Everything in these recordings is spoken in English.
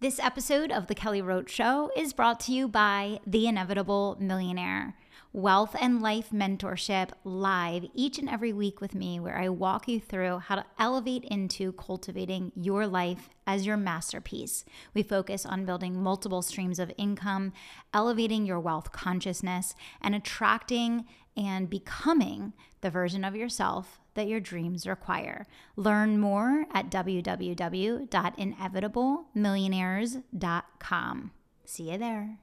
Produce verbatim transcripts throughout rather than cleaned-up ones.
This episode of The Kelly Roach Show is brought to you by The Inevitable Millionaire, wealth and life mentorship live each and every week with me, where I walk you through how to elevate into cultivating your life as your masterpiece. We focus on building multiple streams of income, elevating your wealth consciousness, and attracting and becoming the version of yourself that your dreams require. Learn more at w w w dot inevitable millionaires dot com. See you there.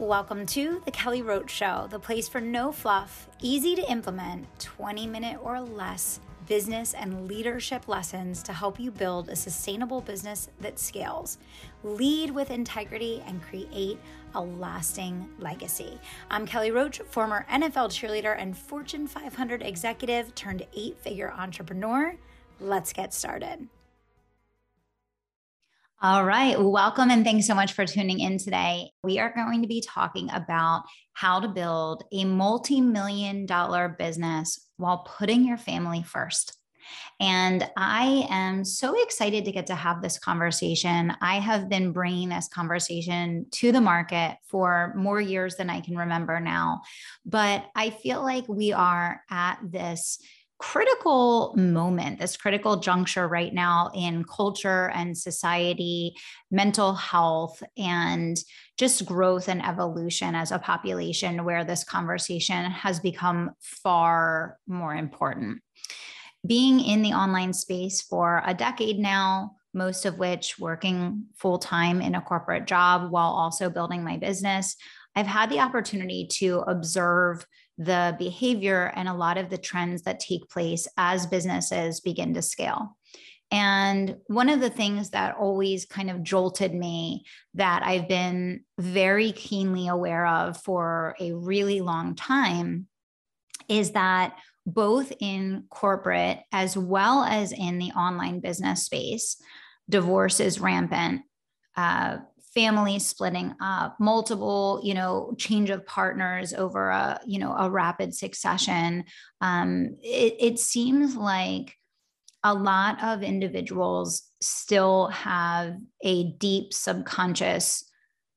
Welcome to The Kelly Roach Show, the place for no fluff, easy to implement, twenty minute or less business and leadership lessons to help you build a sustainable business that scales. Lead with integrity and create a lasting legacy. I'm Kelly Roach, former N F L cheerleader and Fortune five hundred executive turned eight-figure entrepreneur. Let's get started. All right. Welcome, and thanks so much for tuning in today. We are going to be talking about how to build a multi-million dollar business while putting your family first. And I am so excited to get to have this conversation. I have been bringing this conversation to the market for more years than I can remember now, but I feel like we are at this critical moment, this critical juncture right now in culture and society, mental health, and just growth and evolution as a population, where this conversation has become far more important. Being in the online space for a decade now, most of which working full-time in a corporate job while also building my business, I've had the opportunity to observe the behavior and a lot of the trends that take place as businesses begin to scale. And one of the things that always kind of jolted me, that I've been very keenly aware of for a really long time, is that both in corporate as well as in the online business space, divorce is rampant, uh, families splitting up, multiple, you know, change of partners over a, you know, a rapid succession. Um, it, it seems like a lot of individuals still have a deep subconscious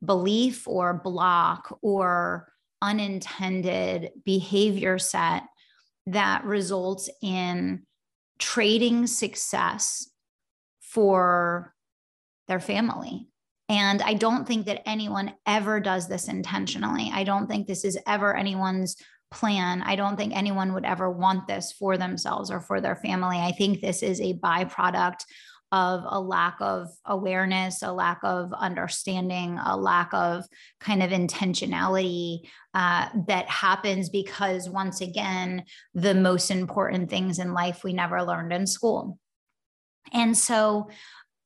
belief or block or unintended behavior set that results in trading success for their family. And I don't think that anyone ever does this intentionally. I don't think this is ever anyone's plan. I don't think anyone would ever want this for themselves or for their family. I think this is a byproduct of a lack of awareness, a lack of understanding, a lack of kind of intentionality uh, that happens because, once again, the most important things in life we never learned in school. And so,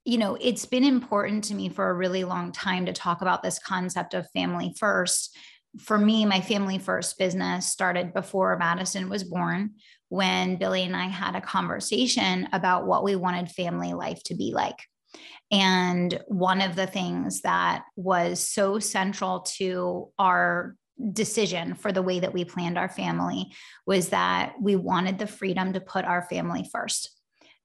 you know, it's been important to me for a really long time to talk about this concept of family first. For me, my family first business started before Madison was born, when Billy and I had a conversation about what we wanted family life to be like. And one of the things that was so central to our decision for the way that we planned our family was that we wanted the freedom to put our family first,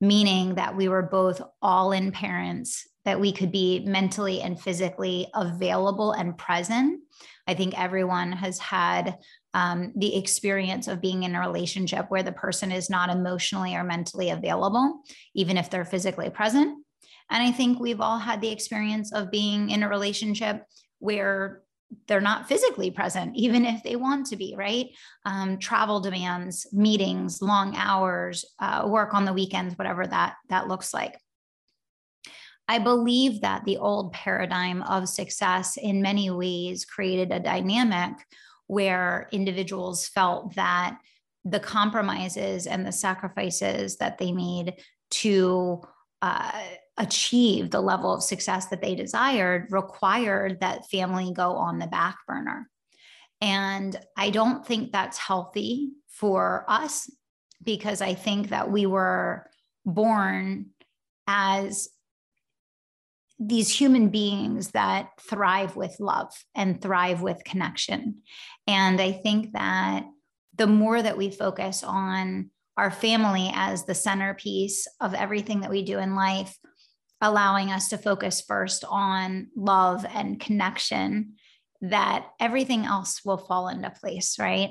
meaning that we were both all-in parents, that we could be mentally and physically available and present. I think everyone has had um, the experience of being in a relationship where the person is not emotionally or mentally available, even if they're physically present. And I think we've all had the experience of being in a relationship where they're not physically present, even if they want to be, right? Um, travel demands, meetings, long hours, uh, work on the weekends, whatever that, that looks like. I believe that the old paradigm of success in many ways created a dynamic where individuals felt that the compromises and the sacrifices that they made to uh, achieve the level of success that they desired required that family go on the back burner. And I don't think that's healthy for us, because I think that we were born as these human beings that thrive with love and thrive with connection. And I think that the more that we focus on our family as the centerpiece of everything that we do in life, allowing us to focus first on love and connection, that everything else will fall into place, right?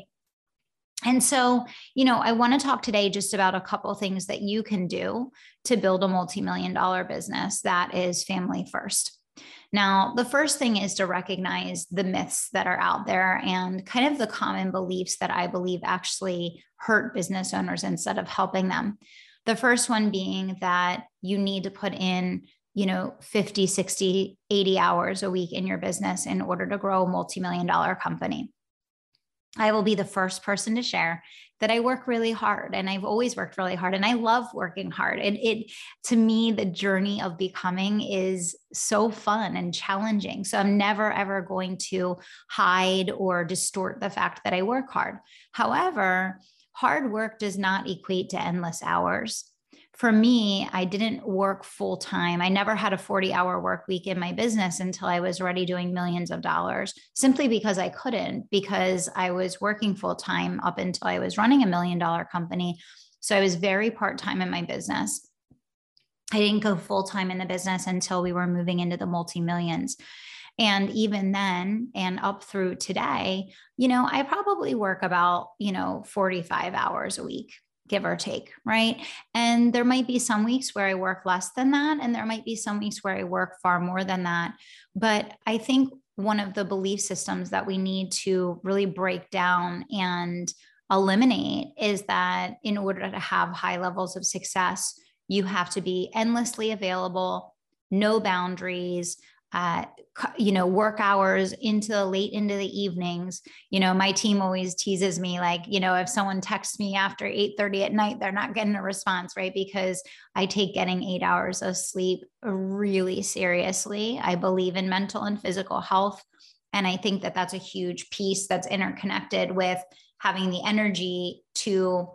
And so, you know, I want to talk today just about a couple things that you can do to build a multi-million dollar business that is family first. Now, the first thing is to recognize the myths that are out there and kind of the common beliefs that I believe actually hurt business owners instead of helping them. The first one being that you need to put in, you know, fifty, sixty, eighty hours a week in your business in order to grow a multi-million dollar company. I will be the first person to share that I work really hard, and I've always worked really hard, and I love working hard. And it, to me, the journey of becoming is so fun and challenging. So I'm never, ever going to hide or distort the fact that I work hard. However, hard work does not equate to endless hours. For me, I didn't work full time. I never had a forty hour work week in my business until I was already doing millions of dollars, simply because I couldn't, because I was working full time up until I was running a million dollar company. So I was very part time in my business. I didn't go full time in the business until we were moving into the multi-millions. And even then, and up through today, you know, I probably work about, you know, forty-five hours a week, give or take, right? And there might be some weeks where I work less than that, and there might be some weeks where I work far more than that. But I think one of the belief systems that we need to really break down and eliminate is that in order to have high levels of success, you have to be endlessly available, no boundaries, Uh, you know, work hours into the late into the evenings. You know, my team always teases me, like, you know, if someone texts me after eight thirty at night, they're not getting a response, right? Because I take getting eight hours of sleep really seriously. I believe in mental and physical health. And I think that that's a huge piece that's interconnected with having the energy to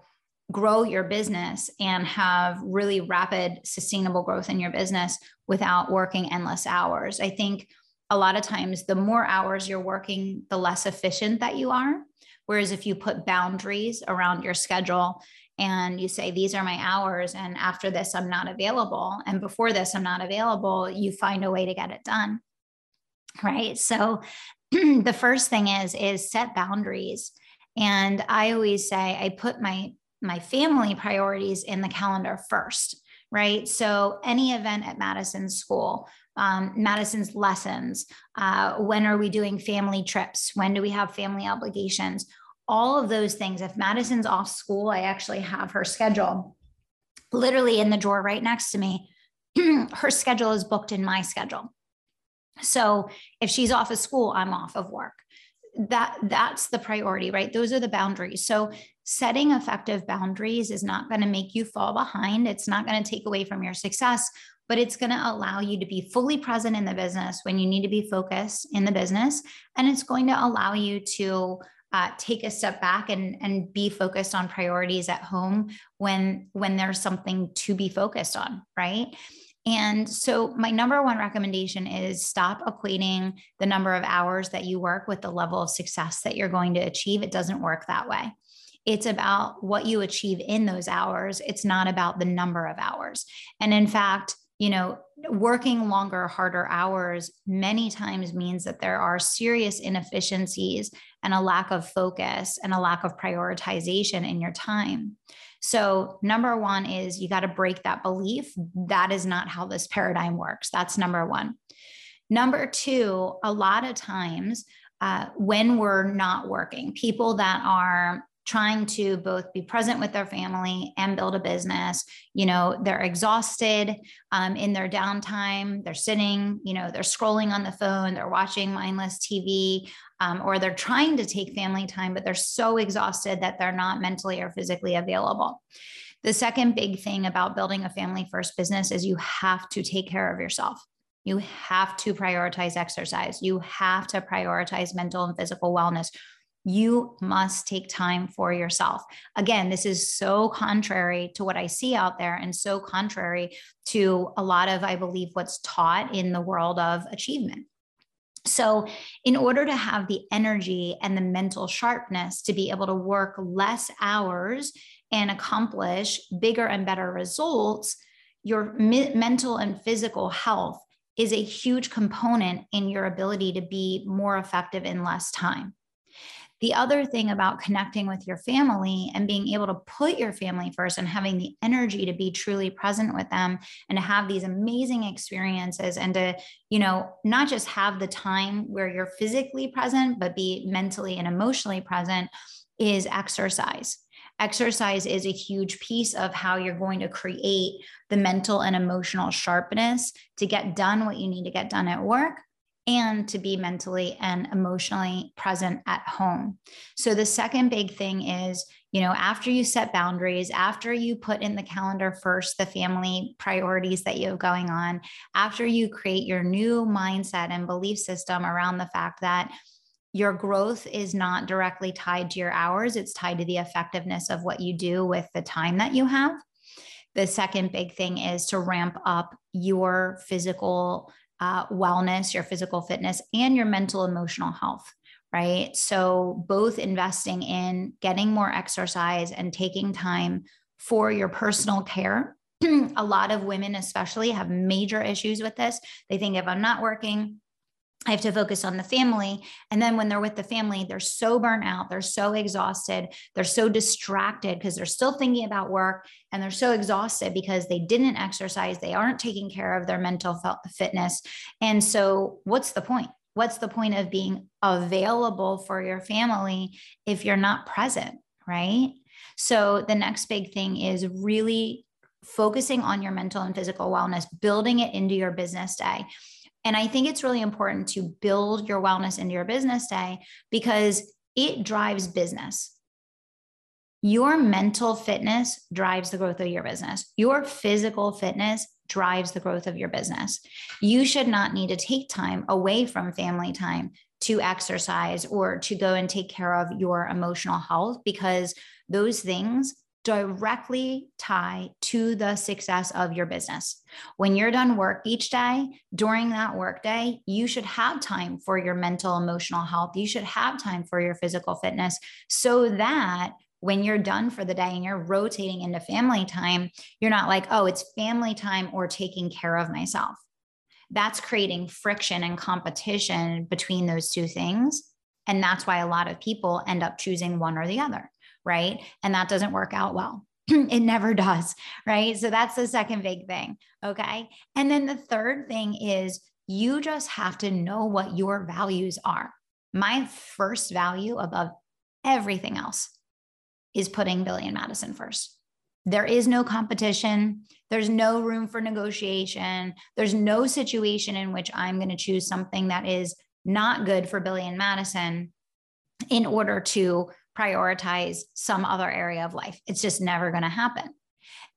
grow your business and have really rapid, sustainable growth in your business without working endless hours. I think a lot of times the more hours you're working, the less efficient that you are. Whereas if you put boundaries around your schedule and you say, these are my hours, and after this, I'm not available, and before this, I'm not available, you find a way to get it done, right? So the first thing is, is set boundaries. And I always say, I put my my family priorities in the calendar first, right? So any event at Madison's school, um, Madison's lessons, uh, when are we doing family trips? When do we have family obligations? All of those things. If Madison's off school, I actually have her schedule literally in the drawer right next to me. Her schedule is booked in my schedule. So if she's off of school, I'm off of work. That that's the priority, right? Those are the boundaries. So setting effective boundaries is not going to make you fall behind. It's not going to take away from your success, but it's going to allow you to be fully present in the business when you need to be focused in the business. And it's going to allow you to uh, take a step back and, and be focused on priorities at home when, when there's something to be focused on, right? And so my number one recommendation is stop equating the number of hours that you work with the level of success that you're going to achieve. It doesn't work that way. It's about what you achieve in those hours. It's not about the number of hours. And in fact, you know, working longer, harder hours many times means that there are serious inefficiencies and a lack of focus and a lack of prioritization in your time. So number one is you got to break that belief. That is not how this paradigm works. That's number one. Number two, a lot of times uh, when we're not working, people that are trying to both be present with their family and build a business. You know, they're exhausted um, in their downtime. They're sitting, you know, they're scrolling on the phone, they're watching mindless T V, um, or they're trying to take family time, but they're so exhausted that they're not mentally or physically available. The second big thing about building a family first business is you have to take care of yourself. You have to prioritize exercise. You have to prioritize mental and physical wellness. You must take time for yourself. Again, this is so contrary to what I see out there and so contrary to a lot of, I believe, what's taught in the world of achievement. So in order to have the energy and the mental sharpness to be able to work less hours and accomplish bigger and better results, your me- mental and physical health is a huge component in your ability to be more effective in less time. The other thing about connecting with your family and being able to put your family first and having the energy to be truly present with them and to have these amazing experiences and to, you know, not just have the time where you're physically present, but be mentally and emotionally present is exercise. Exercise is a huge piece of how you're going to create the mental and emotional sharpness to get done what you need to get done at work and to be mentally and emotionally present at home. So the second big thing is, you know, after you set boundaries, after you put in the calendar first, the family priorities that you have going on, after you create your new mindset and belief system around the fact that your growth is not directly tied to your hours, it's tied to the effectiveness of what you do with the time that you have. The second big thing is to ramp up your physical uh, wellness, your physical fitness, and your mental emotional health, right? So both investing in getting more exercise and taking time for your personal care. A lot of women especially have major issues with this. They think if I'm not working, I have to focus on the family. And then when they're with the family, they're so burnt out. They're so exhausted. They're so distracted because they're still thinking about work, and they're so exhausted because they didn't exercise. They aren't taking care of their mental fitness. And so what's the point? What's the point of being available for your family if you're not present, right? So the next big thing is really focusing on your mental and physical wellness, building it into your business day. And I think it's really important to build your wellness into your business day because it drives business. Your mental fitness drives the growth of your business. Your physical fitness drives the growth of your business. You should not need to take time away from family time to exercise or to go and take care of your emotional health, because those things directly tie to the success of your business. When you're done work each day, during that work day, you should have time for your mental, emotional health. You should have time for your physical fitness so that when you're done for the day and you're rotating into family time, you're not like, oh, it's family time or taking care of myself. That's creating friction and competition between those two things. And that's why a lot of people end up choosing one or the other. Right? And that doesn't work out well. It never does, right? So that's the second big thing, okay? And then the third thing is you just have to know what your values are. My first value above everything else is putting Billy and Madison first. There is no competition. There's no room for negotiation. There's no situation in which I'm going to choose something that is not good for Billy and Madison in order to prioritize some other area of life. It's just never going to happen.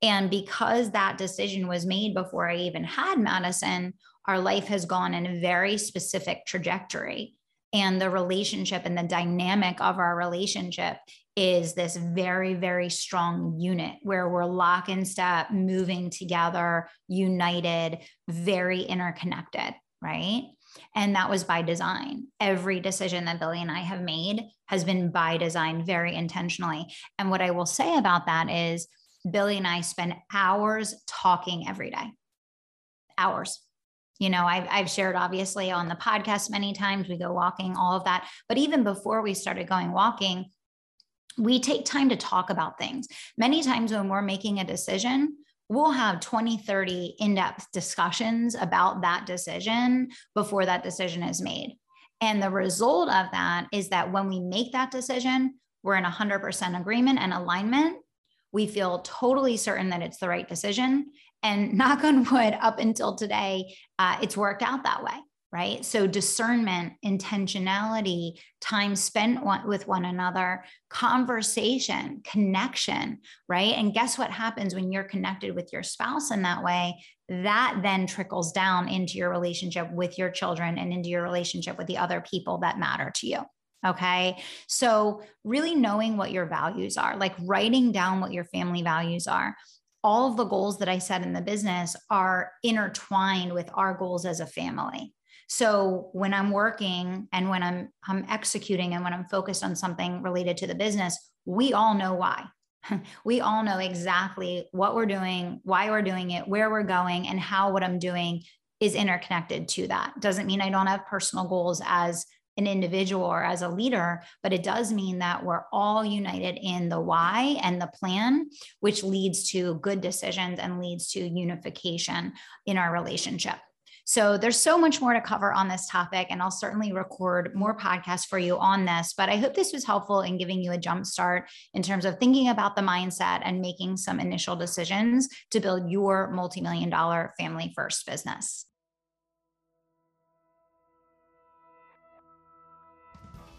And because that decision was made before I even had Madison, our life has gone in a very specific trajectory. And the relationship and the dynamic of our relationship is this very, very strong unit where we're lock and step, moving together, united, very interconnected, right? And that was by design. Every decision that Billy and I have made has been by design, very intentionally. And what I will say about that is Billy and I spend hours talking every day, hours. You know, I've, I've shared obviously on the podcast many times, we go walking, all of that. But even before we started going walking, we take time to talk about things. Many times when we're making a decision, we'll have twenty, thirty in-depth discussions about that decision before that decision is made. And the result of that is that when we make that decision, we're in one hundred percent agreement and alignment. We feel totally certain that it's the right decision. And knock on wood, up until today, uh, it's worked out that way, right? So discernment, intentionality, time spent one, with one another, conversation, connection, right? And guess what happens when you're connected with your spouse in that way? That then trickles down into your relationship with your children and into your relationship with the other people that matter to you, okay? So really knowing what your values are, like writing down what your family values are. All of the goals that I set in the business are intertwined with our goals as a family. So when I'm working and when I'm, I'm executing and when I'm focused on something related to the business, we all know why. We all know exactly what we're doing, why we're doing it, where we're going, and how what I'm doing is interconnected to that. Doesn't mean I don't have personal goals as an individual or as a leader, but it does mean that we're all united in the why and the plan, which leads to good decisions and leads to unification in our relationship. So there's so much more to cover on this topic, and I'll certainly record more podcasts for you on this, but I hope this was helpful in giving you a jump start in terms of thinking about the mindset and making some initial decisions to build your multi-million dollar family first business.